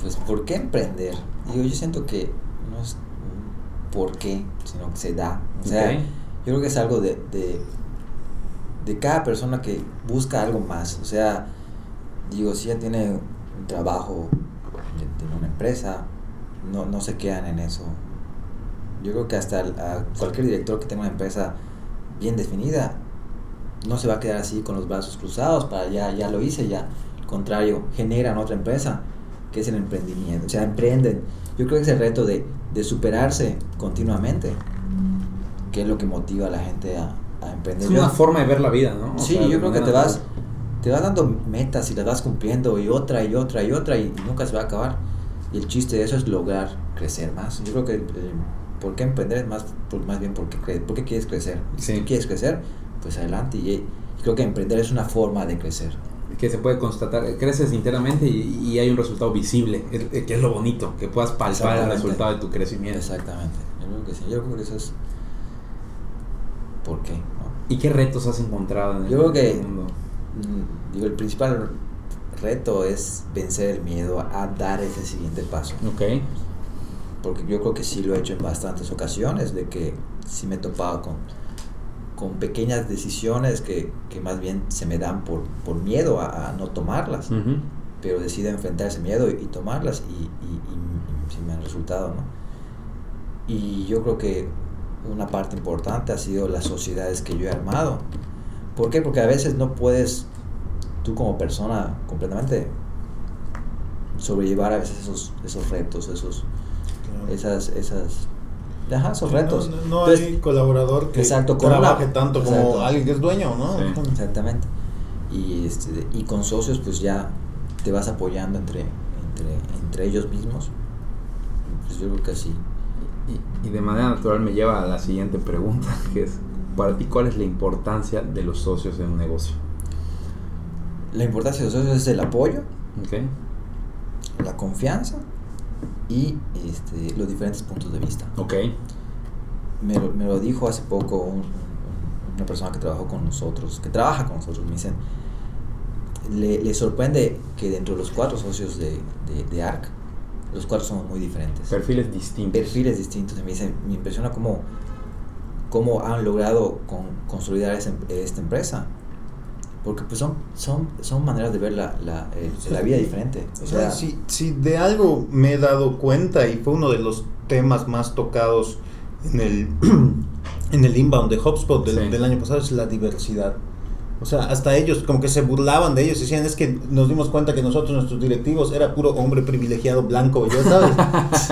Pues ¿por qué emprender? Digo, yo siento que no es por qué, sino que se da. O sea, okay. yo creo que es algo de, de de cada persona que busca algo más. O sea, digo, si ya tiene un trabajo, tiene una empresa, No, no se quedan en eso. Yo creo que hasta a cualquier director que tenga una empresa bien definida no se va a quedar así con los brazos cruzados para ya, ya lo hice, ya contrario, generan otra empresa, que es el emprendimiento. O sea, emprenden. Yo creo que es el reto de, de superarse continuamente, que es lo que motiva a la gente a, a emprender. Es una yo, forma de ver la vida, ¿no? O sí, sea, yo creo que te vas, te vas dando metas y las vas cumpliendo, y otra, y otra, y otra, y nunca se va a acabar. Y el chiste de eso es lograr crecer más. Yo creo que eh, ¿por qué emprender? Más, por, más bien, ¿por qué, ¿por qué quieres crecer? Sí. Si tú quieres crecer, pues adelante. Y, y creo que emprender es una forma de crecer. Que se puede constatar, creces internamente y, y hay un resultado visible, que es lo bonito, que puedas palpar el resultado de tu crecimiento. Exactamente, yo creo que sí, yo creo que eso es... ¿Por qué? ¿No? ¿Y qué retos has encontrado en el mundo? Yo creo que, digo, el principal reto es vencer el miedo a dar ese siguiente paso. Ok. Porque yo creo que sí lo he hecho en bastantes ocasiones, de que sí me he topado con... con pequeñas decisiones que, que más bien se me dan por, por miedo a, a no tomarlas, uh-huh. pero decido enfrentar ese miedo y, y tomarlas y, y, y, y si me han resultado, ¿no? Y yo creo que una parte importante ha sido las sociedades que yo he armado. ¿Por qué? Porque a veces no puedes tú como persona completamente sobrellevar a veces esos, esos retos, esos, claro. esas, esas Ajá, esos retos. No, no, no Entonces, hay colaborador que exacto, trabaje una, tanto como exacto. alguien que es dueño, ¿no? Sí. Exactamente. Y, este, y con socios, pues ya te vas apoyando entre, entre, entre ellos mismos. Pues yo creo que sí. Y, y de manera natural me lleva a la siguiente pregunta, que es, para ti, ¿cuál es la importancia de los socios en un negocio? La importancia de los socios es el apoyo, okay. la confianza. Y este, los diferentes puntos de vista. Ok. Me, me lo dijo hace poco un, una persona que trabajó con nosotros, que trabaja con nosotros. Me dicen, le, le sorprende que dentro de los cuatro socios de, de, de A R C, los cuatro somos muy diferentes. Perfiles distintos. Perfiles distintos. Y me dicen, me impresiona cómo, cómo han logrado con, consolidar esa, esta empresa. Porque pues son, son, son maneras de ver la, la, el, sí. la vida diferente. O sea, si, si de algo me he dado cuenta, y fue uno de los temas más tocados en el, en el inbound de HubSpot del, sí. del año pasado, es la diversidad. O sea, hasta ellos como que se burlaban de ellos, decían, es que nos dimos cuenta que nosotros, nuestros directivos, era puro hombre privilegiado blanco, ya sabes.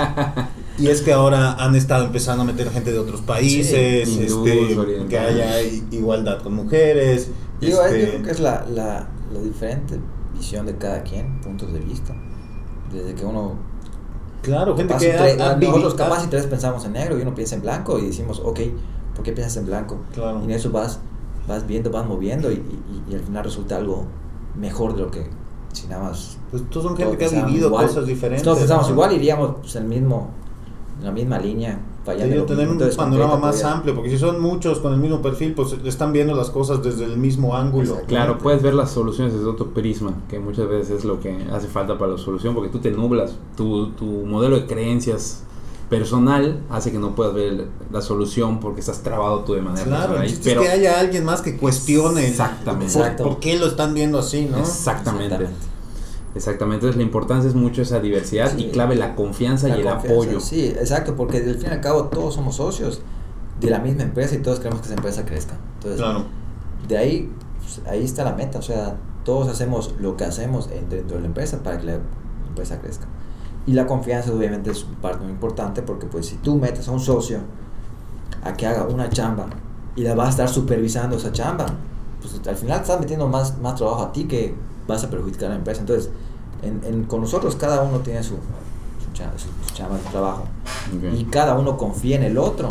Y es que ahora han estado empezando a meter gente de otros países, sí, este, que haya igualdad con mujeres. Digo, este... yo creo que es la, la, la diferente visión de cada quien, puntos de vista. Desde que uno... Claro, gente que... Tres, ha, ha nosotros capaz y tres pensamos en negro y uno piensa en blanco y decimos, ok, ¿por qué piensas en blanco? Claro. Y en eso vas, vas viendo, vas moviendo y, y, y al final resulta algo mejor de lo que si nada más... Pues tú son gente que ha vivido igual, cosas diferentes. Todos pensamos igual y iríamos pues, el mismo, en la misma línea. Tener un panorama más podría. amplio, porque si son muchos con el mismo perfil, pues están viendo las cosas desde el mismo ángulo. Claro, puedes ver las soluciones desde otro prisma, que muchas veces es lo que hace falta para la solución, porque tú te nublas, tu, tu modelo de creencias personal hace que no puedas ver la solución porque estás trabado tú de manera claro, personal. Pero es que haya alguien más que cuestione exactamente por, por qué lo están viendo así, ¿no? Exactamente. exactamente. Exactamente, entonces la importancia es mucho esa diversidad sí, y clave la confianza la y el confianza, apoyo. Sí, exacto, porque al fin y al cabo todos somos socios de la misma empresa y todos queremos que esa empresa crezca. Entonces, claro. de ahí, pues, ahí está la meta, o sea, todos hacemos lo que hacemos dentro de la empresa para que la empresa crezca. Y la confianza obviamente es una parte muy importante porque pues si tú metes a un socio a que haga una chamba y la vas a estar supervisando esa chamba, pues al final estás metiendo más, más trabajo a ti que... vas a perjudicar a la empresa. Entonces en, en, con nosotros cada uno tiene su su chamba, su trabajo okay. y cada uno confía en el otro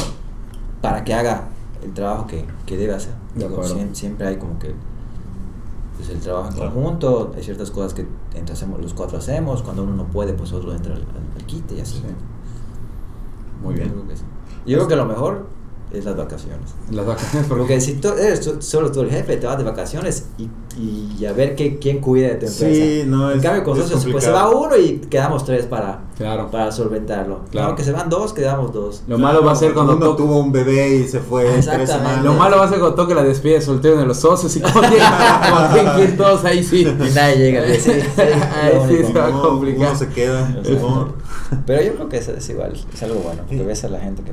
para que haga el trabajo que, que debe hacer. Siempre, siempre hay como que pues el trabajo en claro. conjunto, hay ciertas cosas que entre hacemos, los cuatro hacemos, cuando uno no puede pues otro entra al, al, al quite y así. Sí. Muy bien. Yo creo que, sí. Yo creo que lo mejor es las vacaciones. Las vacaciones. Porque, porque si tú eres solo tú el jefe, te vas de vacaciones y, y a ver qué, quién cuida de tu empresa. Sí, no es. En cambio, con socios, pues se va uno y quedamos tres para, claro. para solventarlo. Claro. No, que se van dos, quedamos dos. Lo malo va a ser cuando. Uno tuvo un bebé y se fue. Exactamente. Lo malo va a ser cuando toque la despedida soltero de los socios y con quién todos ahí sí. Y nadie llega. Sí, sí, sí, se va a complicar. Uno se queda. Pero yo creo que eso es igual, es algo bueno. Porque ves a la gente que.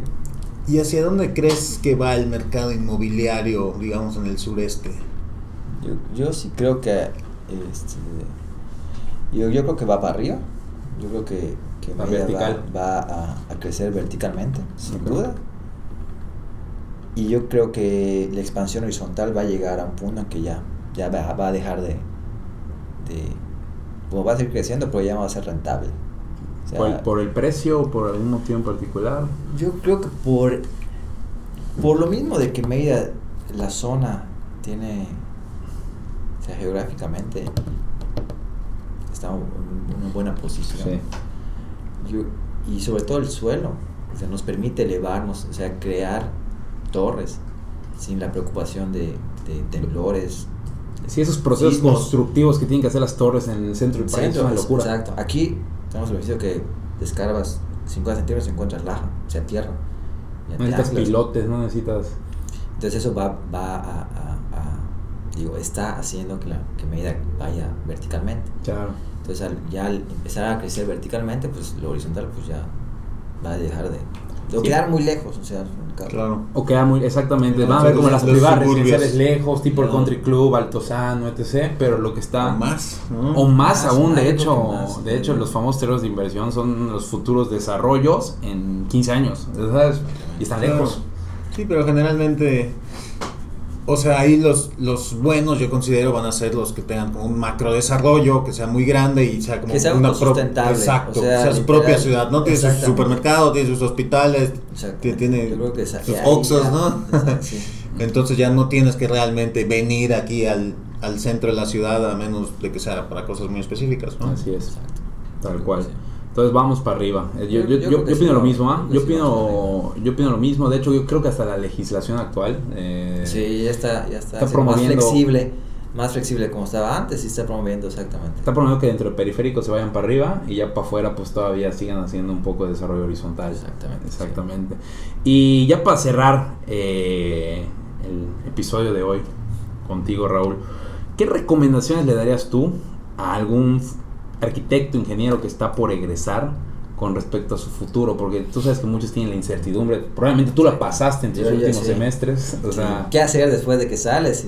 ¿Y hacia dónde crees que va el mercado inmobiliario, digamos, en el sureste? Yo, yo sí creo que este, Yo, yo creo que va para arriba. Yo creo que, que va, vertical. va, va a, a crecer verticalmente, sin okay. duda. Y yo creo que la expansión horizontal va a llegar a un punto en que ya, ya va, va a dejar de, de... Bueno, va a seguir creciendo, pero ya no va a ser rentable. O sea, ¿Por, ¿Por el precio o por algún motivo en particular? Yo creo que por, por lo mismo de que Mérida, la zona, tiene... O sea, geográficamente está en una buena posición. Sí. Yo, y sobre todo el suelo. O sea, nos permite elevarnos, o sea, crear torres sin la preocupación de, de temblores. Sí, esos procesos sismos. Constructivos que tienen que hacer las torres en el centro del país, es una locura. Exacto. Aquí tenemos el beneficio que descargas cincuenta centímetros y encuentras laja, o sea, tierra. No necesitas pilotes, no necesitas... Entonces eso va, va a, a, a... Digo, está haciendo que la que Mérida vaya verticalmente. Claro. Entonces al, ya al empezar a crecer verticalmente, pues lo horizontal pues ya va a dejar de... O sí. quedar muy lejos, o sea... Claro. O queda muy... Exactamente. Van a ver como las privadas residenciales lejos, tipo no. el Country Club, Altozano, etcétera. Pero lo que está... O más. ¿no? O más, más aún, de hecho. Más, de hecho, los famosos terrenos de inversión son los futuros desarrollos en quince años. ¿Sabes? Y están claro. lejos. Sí, pero generalmente... O sea, ahí los, los buenos, yo considero, van a ser los que tengan como un macro desarrollo, que sea muy grande y sea como que sea una propia. Exacto, o sea, sea literal, su propia ciudad, ¿no? Tiene su supermercado, tiene sus hospitales, tiene sus Oxxos, ¿no? Sí. Entonces ya no tienes que realmente venir aquí al, al centro de la ciudad, a menos de que sea para cosas muy específicas, ¿no? Así es, exacto. Tal cual. Sí. Entonces vamos para arriba. Yo, yo, yo, yo, yo opino sí, lo mismo, ¿ah? ¿eh? Yo, sí, opino, yo opino lo mismo. De hecho, yo creo que hasta la legislación actual eh, sí, ya está, ya está, está promoviendo más flexible, más flexible como estaba antes, y está promoviendo exactamente. Está promoviendo que dentro del periférico se vayan para arriba y ya para afuera pues todavía sigan haciendo un poco de desarrollo horizontal. Exactamente. Exactamente. Sí. Y ya para cerrar eh, el episodio de hoy contigo, Raúl, ¿qué recomendaciones le darías tú a algún arquitecto, ingeniero que está por egresar con respecto a su futuro? Porque tú sabes que muchos tienen la incertidumbre, probablemente tú la pasaste en tus yo, últimos yo, sí. semestres, o sea, ¿qué hacer después de que sales?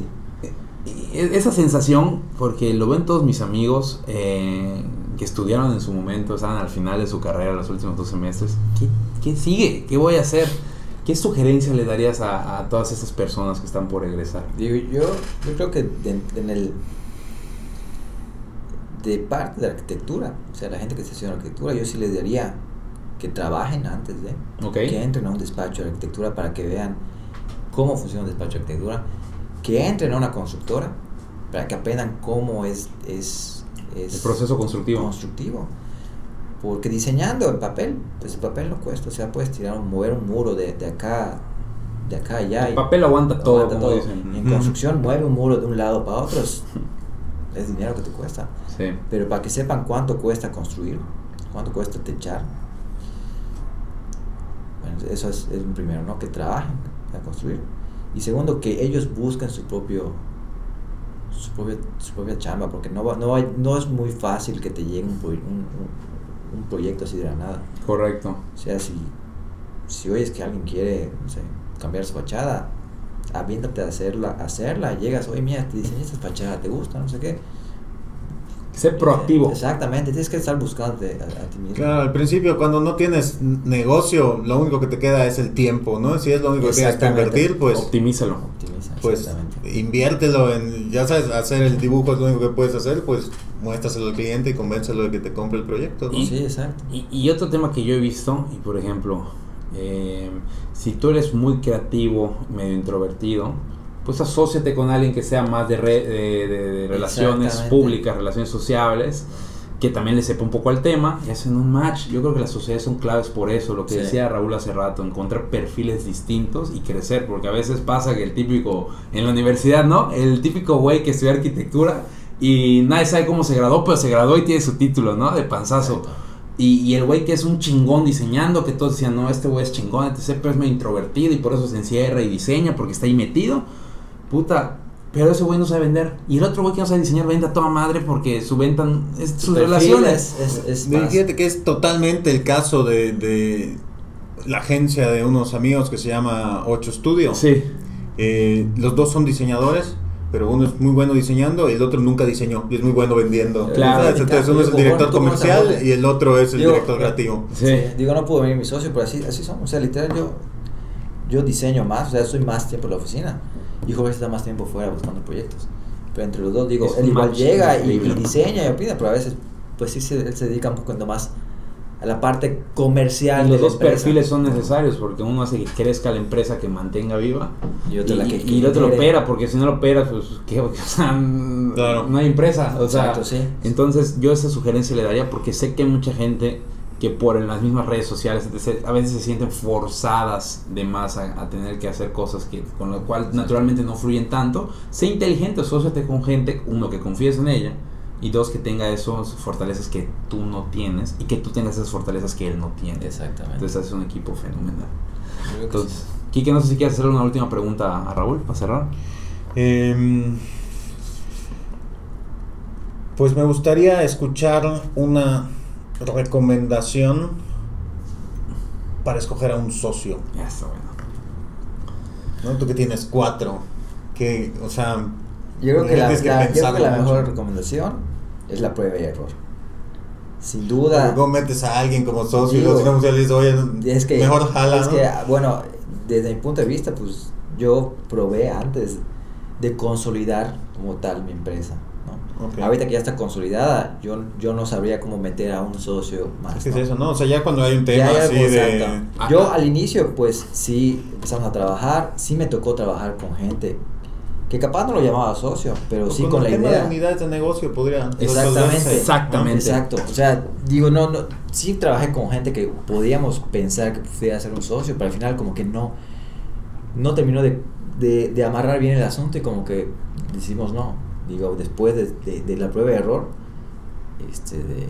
Y, y esa sensación, porque lo ven todos mis amigos eh, que estudiaron en su momento, estaban al final de su carrera, los últimos dos semestres, ¿qué, qué sigue? ¿Qué voy a hacer? ¿Qué sugerencia le darías a, a todas esas personas que están por egresar? Digo, yo, yo creo que en, en el de parte de arquitectura, o sea, la gente que está haciendo arquitectura, yo sí les diría que trabajen antes de, okay. que entren a un despacho de arquitectura para que vean cómo funciona un despacho de arquitectura, que entren a una constructora para que aprendan cómo es, es, es el proceso constructivo. constructivo, porque diseñando el papel, pues el papel no cuesta, o sea, puedes tirar, mover un muro de, de acá, de acá allá. El y papel aguanta todo, aguanta como todo. Dicen. En mm-hmm. construcción, mueve un muro de un lado para otro. Es dinero que te cuesta, sí. pero para que sepan cuánto cuesta construir, cuánto cuesta techar. Bueno, eso es, es un primero, ¿no? Que trabajen a construir. Y segundo, que ellos busquen su propio, su propia, su propia chamba, porque no va, no hay, no es muy fácil que te llegue un, un, un proyecto así de la nada. Correcto. O sea, si, si oyes que alguien quiere, no sé, cambiar su fachada, aviéntate a hacerla, hacerla, llegas, oye, mira, te diseñas esta fachada, te gusta, no sé qué. Ser proactivo. Exactamente, tienes que estar buscando a, a ti mismo. Claro, al principio cuando no tienes negocio, lo único que te queda es el tiempo, ¿no? Si es lo único que tienes que invertir, pues optimízalo. Optimiza, pues inviértelo en, ya sabes, hacer el dibujo es lo único que puedes hacer, pues muéstraselo al cliente y convéncelo de que te compre el proyecto, ¿no? Y, sí, exacto. Y, y otro tema que yo he visto, y por ejemplo... Eh, si tú eres muy creativo, medio introvertido, pues asóciate con alguien que sea más de, re, de, de, de relaciones públicas, relaciones sociables, que también le sepa un poco al tema y hacen un match. Yo creo que las sociedades son claves por eso, lo que sí. decía Raúl hace rato, encontrar perfiles distintos y crecer, porque a veces pasa que el típico, en la universidad, ¿no? El típico güey que estudia arquitectura y nadie sabe cómo se graduó, pero se graduó y tiene su título, ¿no? De panzazo. Exacto. Y, y el güey que es un chingón diseñando, que todos decían, no, este güey es chingón, etcétera, pero es medio introvertido y por eso se encierra y diseña, porque está ahí metido, puta, pero ese güey no sabe vender. Y el otro güey que no sabe diseñar vende a toda madre porque su venta, es, sus perfil, relaciones. Es, es, es más. Fíjate que es totalmente el caso de, de la agencia de unos amigos que se llama Ocho Studio. Sí. Eh, los dos son diseñadores, pero uno es muy bueno diseñando y el otro nunca diseñó y es muy bueno vendiendo. Claro, entonces, entonces uno es el director comercial y el otro es el digo, director creativo. Sí. Sí. Digo, no pudo venir mi socio, pero así, así son. O sea, literal, yo, yo diseño más, o sea, soy más tiempo en la oficina y Jorge está más tiempo fuera buscando proyectos. Pero entre los dos, digo, es él igual match, llega y, y diseña y opina, pero a veces, pues sí, se, él se dedica un poco más a la parte comercial. Y los de dos empresa. Perfiles son necesarios porque uno hace que crezca la empresa, que mantenga viva, y otro, y, la que, y, y otro lo opera, porque si no lo opera, pues ¿qué? O sea, claro. No hay empresa. O Exacto, sea, sí. Entonces yo esa sugerencia le daría, porque sé que hay mucha gente que por en las mismas redes sociales a veces se sienten forzadas de más a, a tener que hacer cosas que con lo cual naturalmente no fluyen tanto. Sé inteligente, asóciate con gente, uno, que confíes en ella, y dos, que tenga esas fortalezas que tú no tienes y que tú tengas esas fortalezas que él no tiene. Exactamente. Entonces es un equipo fenomenal. Entonces, sí. Quique, no sé si quieres hacerle una última pregunta a Raúl para cerrar. Eh, pues me gustaría escuchar una recomendación para escoger a un socio. Ya está bueno. ¿No? Tú que tienes cuatro, que, o sea... Yo creo que la, que la, yo creo que la mejor recomendación es la prueba y error. Sin duda. ¿Cómo metes a alguien como socio? Digo, si no, si les doy el, es que, mejor jala, es ¿no? que, bueno, desde mi punto de vista, pues yo probé antes de consolidar como tal mi empresa, ¿no? Okay. Ahorita que ya está consolidada, yo yo no sabría cómo meter a un socio más. Es que ¿no? es eso, ¿no? O sea, ya cuando hay un tema ya así de... de... Yo al inicio, pues sí empezamos a trabajar, sí me tocó trabajar con gente que capaz no lo llamaba socio, pero pues sí con, con la idea. Con el tema de unidades de negocio podría... Exactamente. Exactamente. Exacto. O sea, digo, no, no, sí trabajé con gente que podíamos pensar que pudiera ser un socio, pero al final como que no, no terminó de, de, de amarrar bien el asunto y como que decimos no. Digo, después de, de, de la prueba de error, este, de,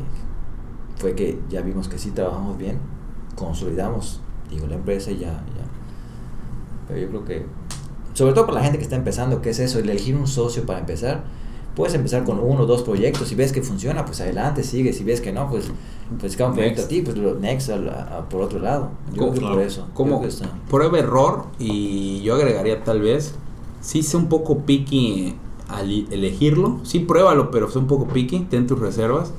fue que ya vimos que sí trabajamos bien, consolidamos, digo, la empresa y ya, ya. Pero yo creo que sobre todo para la gente que está empezando, ¿qué es eso? El elegir un socio para empezar. Puedes empezar con uno o dos proyectos. Si ves que funciona, pues adelante, sigue. Si ves que no, pues busca un proyecto a ti, pues lo next a, a, a por otro lado. Yo creo que por eso. Como prueba error, y yo agregaría tal vez, sí sé un poco picky al elegirlo. Sí, pruébalo, pero sé un poco picky, ten tus reservas.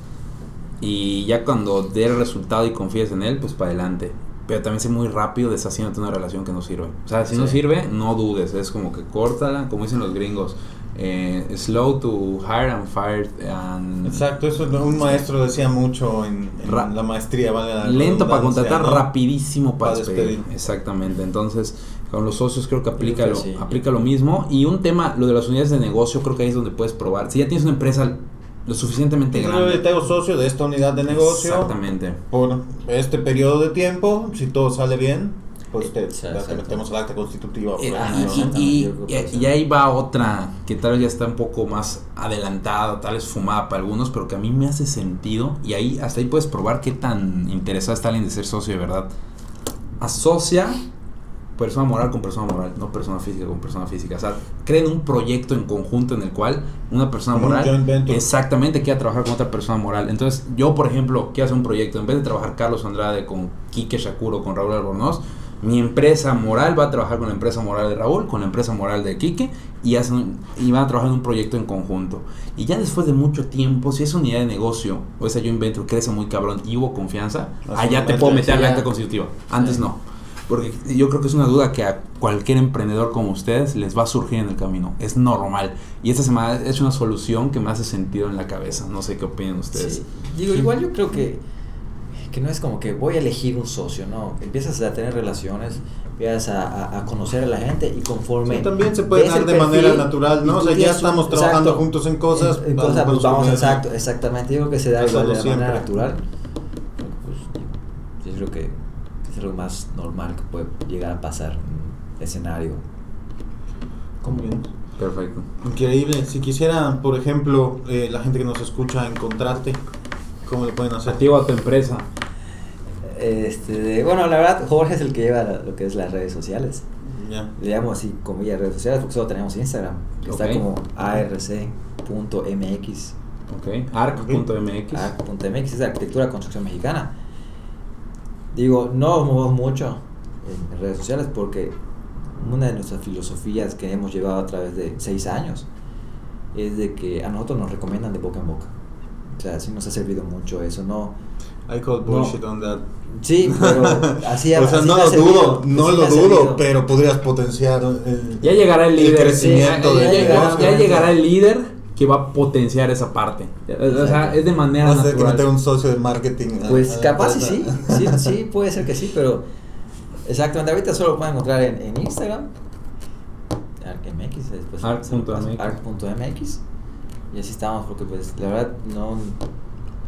Y ya cuando dé el resultado y confíes en él, pues para adelante. Pero también sé muy rápido deshaciéndote una relación que no sirve. O sea, si sí. no sirve, no dudes. Es como que córtala, como dicen los gringos. Eh, slow to hire and fire. And Exacto, eso un maestro decía mucho en, en Ra- la maestría. Vale, la lento para contratar, ¿no? Rapidísimo para, para despedir. despedir. Exactamente. Entonces, con los socios creo que aplica, creo que lo, sí. aplica lo mismo. Y un tema, lo de las unidades de negocio, creo que ahí es donde puedes probar. Si ya tienes una empresa lo suficientemente Entonces, grande. Yo te hago socio de esta unidad de negocio. Exactamente. Por este periodo de tiempo, si todo sale bien, pues te, te metemos al acta constitutiva. Eh, y, y, y, y ahí va otra que tal vez ya está un poco más adelantada, tal vez fumada para algunos, pero que a mí me hace sentido. Y ahí hasta ahí puedes probar qué tan interesado está alguien de ser socio de verdad. Asocia persona moral con persona moral, no persona física con persona física. O sea, creen un proyecto en conjunto en el cual una persona moral exactamente quiera trabajar con otra persona moral. Entonces, yo, por ejemplo, quiero hacer un proyecto. En vez de trabajar Carlos Andrade con Quique Shakur o con Raúl Albonos, mi empresa moral va a trabajar con la empresa moral de Raúl, con la empresa moral de Quique, y, hacen, y van a trabajar en un proyecto en conjunto. Y ya después de mucho tiempo, si esa unidad de negocio o esa joint venture crece muy cabrón y hubo confianza, Así allá te puedo meter al acta constitutiva. Antes sí. no. Porque yo creo que es una duda que a cualquier emprendedor como ustedes les va a surgir en el camino. Es normal. Y esta semana es una solución que me hace sentido en la cabeza. No sé qué opinan ustedes. Sí. Digo, igual yo creo que, que no es como que voy a elegir un socio, ¿no? Empiezas a tener relaciones, empiezas a, a, a conocer a la gente y conforme... Sí, también se puede dar de perfil, manera natural, ¿no? O sea, ya estamos trabajando exacto, juntos en cosas. En, en vamos, cosas, pues vamos, exacto, exactamente. Yo creo que se da igual de siempre. manera natural. Pues, yo creo que... es lo más normal que puede llegar a pasar en escenario. Como bien. Perfecto. Increíble. Si quisieran, por ejemplo, eh, la gente que nos escucha encontrarte, ¿cómo le pueden hacer? Activa a tu empresa. Este, bueno, la verdad, Jorge es el que lleva lo que es las redes sociales. Ya. Le llamo así, comillas, redes sociales, porque solo tenemos Instagram. Que okay. Está como A R C punto M X. Ok. Arc punto M X. Arc punto M X es arquitectura construcción mexicana. Digo, no nos movemos mucho en redes sociales porque una de nuestras filosofías que hemos llevado a través de seis años es de que a nosotros nos recomiendan de boca en boca. O sea, sí nos ha servido mucho eso, ¿no? I call bullshit no. on that. Sí, pero así ha O sea, así no lo servido, dudo, no lo dudo, pero podrías potenciar el, ya llegará el, líder, el crecimiento. Sí, ya, ya, de llegará, negocio, ya llegará el líder que va a potenciar esa parte. O sea, es de manera no sé natural. Que meter un socio de marketing. Pues a, a capaz sí, sí, sí, puede ser que sí, pero exactamente, ahorita solo lo pueden encontrar en, en Instagram, Arc punto m x, después Arc punto m x. Y así estamos, porque pues la verdad no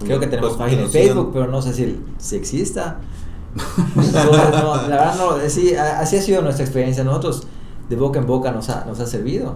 creo que tenemos página en Facebook, pero no sé si, si exista. Entonces, no, la verdad no, sí, así ha sido nuestra experiencia. Nosotros de boca en boca nos ha, nos ha servido.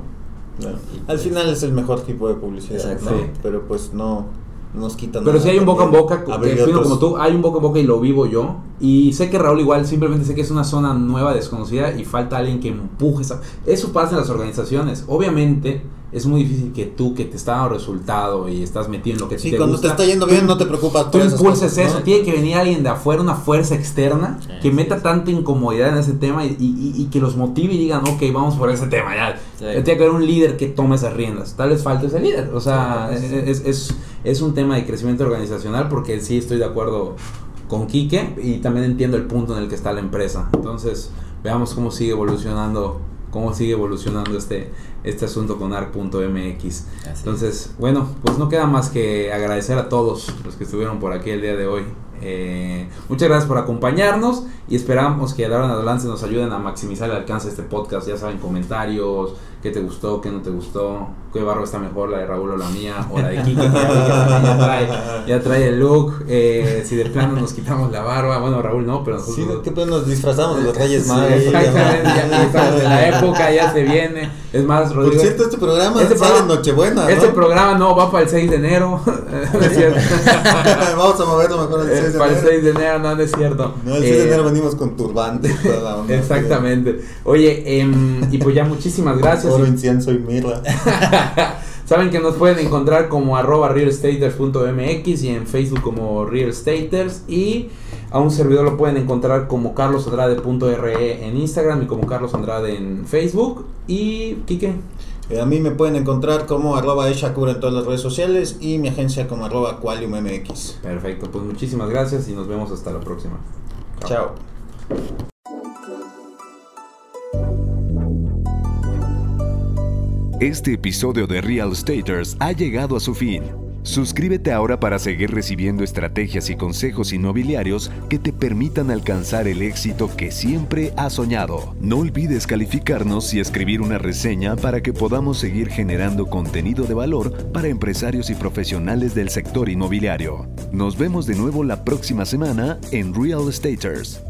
Claro. Al pues, final es el mejor tipo de publicidad, ¿no? Pero pues no nos quitan. Pero si hay un boca en boca, como tú, hay un boca en boca y lo vivo yo. Y sé que Raúl igual, simplemente sé que es una zona nueva, desconocida y falta alguien que empuje esa. Eso pasa en las organizaciones. Obviamente es muy difícil que tú, que te está dando resultado y estás metido en lo que sí, te gusta. Sí, cuando te está yendo bien, no te preocupas. Tú impulses eso, ¿no? Tiene que venir alguien de afuera, una fuerza externa, sí, que meta sí, tanta incomodidad en ese tema y, y, y que los motive y digan, ok, vamos por ese tema, ya. Sí. Tiene que haber un líder que tome esas riendas. Tal vez falte ese líder. O sea, sí, sí. Es, es, es un tema de crecimiento organizacional, porque sí estoy de acuerdo con Quique y también entiendo el punto en el que está la empresa. Entonces, veamos cómo sigue evolucionando. Cómo sigue evolucionando este, este asunto con Arc punto m x. Entonces, bueno, pues no queda más que agradecer a todos los que estuvieron por aquí el día de hoy. Eh, muchas gracias por acompañarnos y esperamos que de ahora en adelante nos ayuden a maximizar el alcance de este podcast. Ya saben, comentarios, qué te gustó, qué no te gustó, qué barba está mejor, la de Raúl o la mía, o la de Kiki, que ya trae, ya trae el look. Eh, si de plano nos quitamos la barba, bueno, Raúl no, pero nosotros. Sí, de qué plano nos disfrazamos de los Reyes Magos. Exactamente, ya estamos en la época, ya se viene. Es más, Rodrigo. Por cierto, este programa este sale en Nochebuena. Este ¿no? programa no va para el seis de enero. No es cierto. Vamos a movernos mejor el seis de enero. Para el seis de enero, no, no es cierto. No, el seis eh, de enero venimos con turbantes. Exactamente. Oye, eh, y pues ya muchísimas gracias. Oro, incienso y mirra. Saben que nos pueden encontrar como arroba realstaters punto m x y en Facebook como realstaters, y a un servidor lo pueden encontrar como carlosandrade punto r e en Instagram y como Carlos Andrade en Facebook. Y Quique, eh, a mí me pueden encontrar como arroba Shakur en todas las redes sociales y mi agencia como arroba Qualium m x. Perfecto, pues muchísimas gracias y nos vemos hasta la próxima. Chao. Chao. Este episodio de Real Staters ha llegado a su fin. Suscríbete ahora para seguir recibiendo estrategias y consejos inmobiliarios que te permitan alcanzar el éxito que siempre has soñado. No olvides calificarnos y escribir una reseña para que podamos seguir generando contenido de valor para empresarios y profesionales del sector inmobiliario. Nos vemos de nuevo la próxima semana en Real Staters.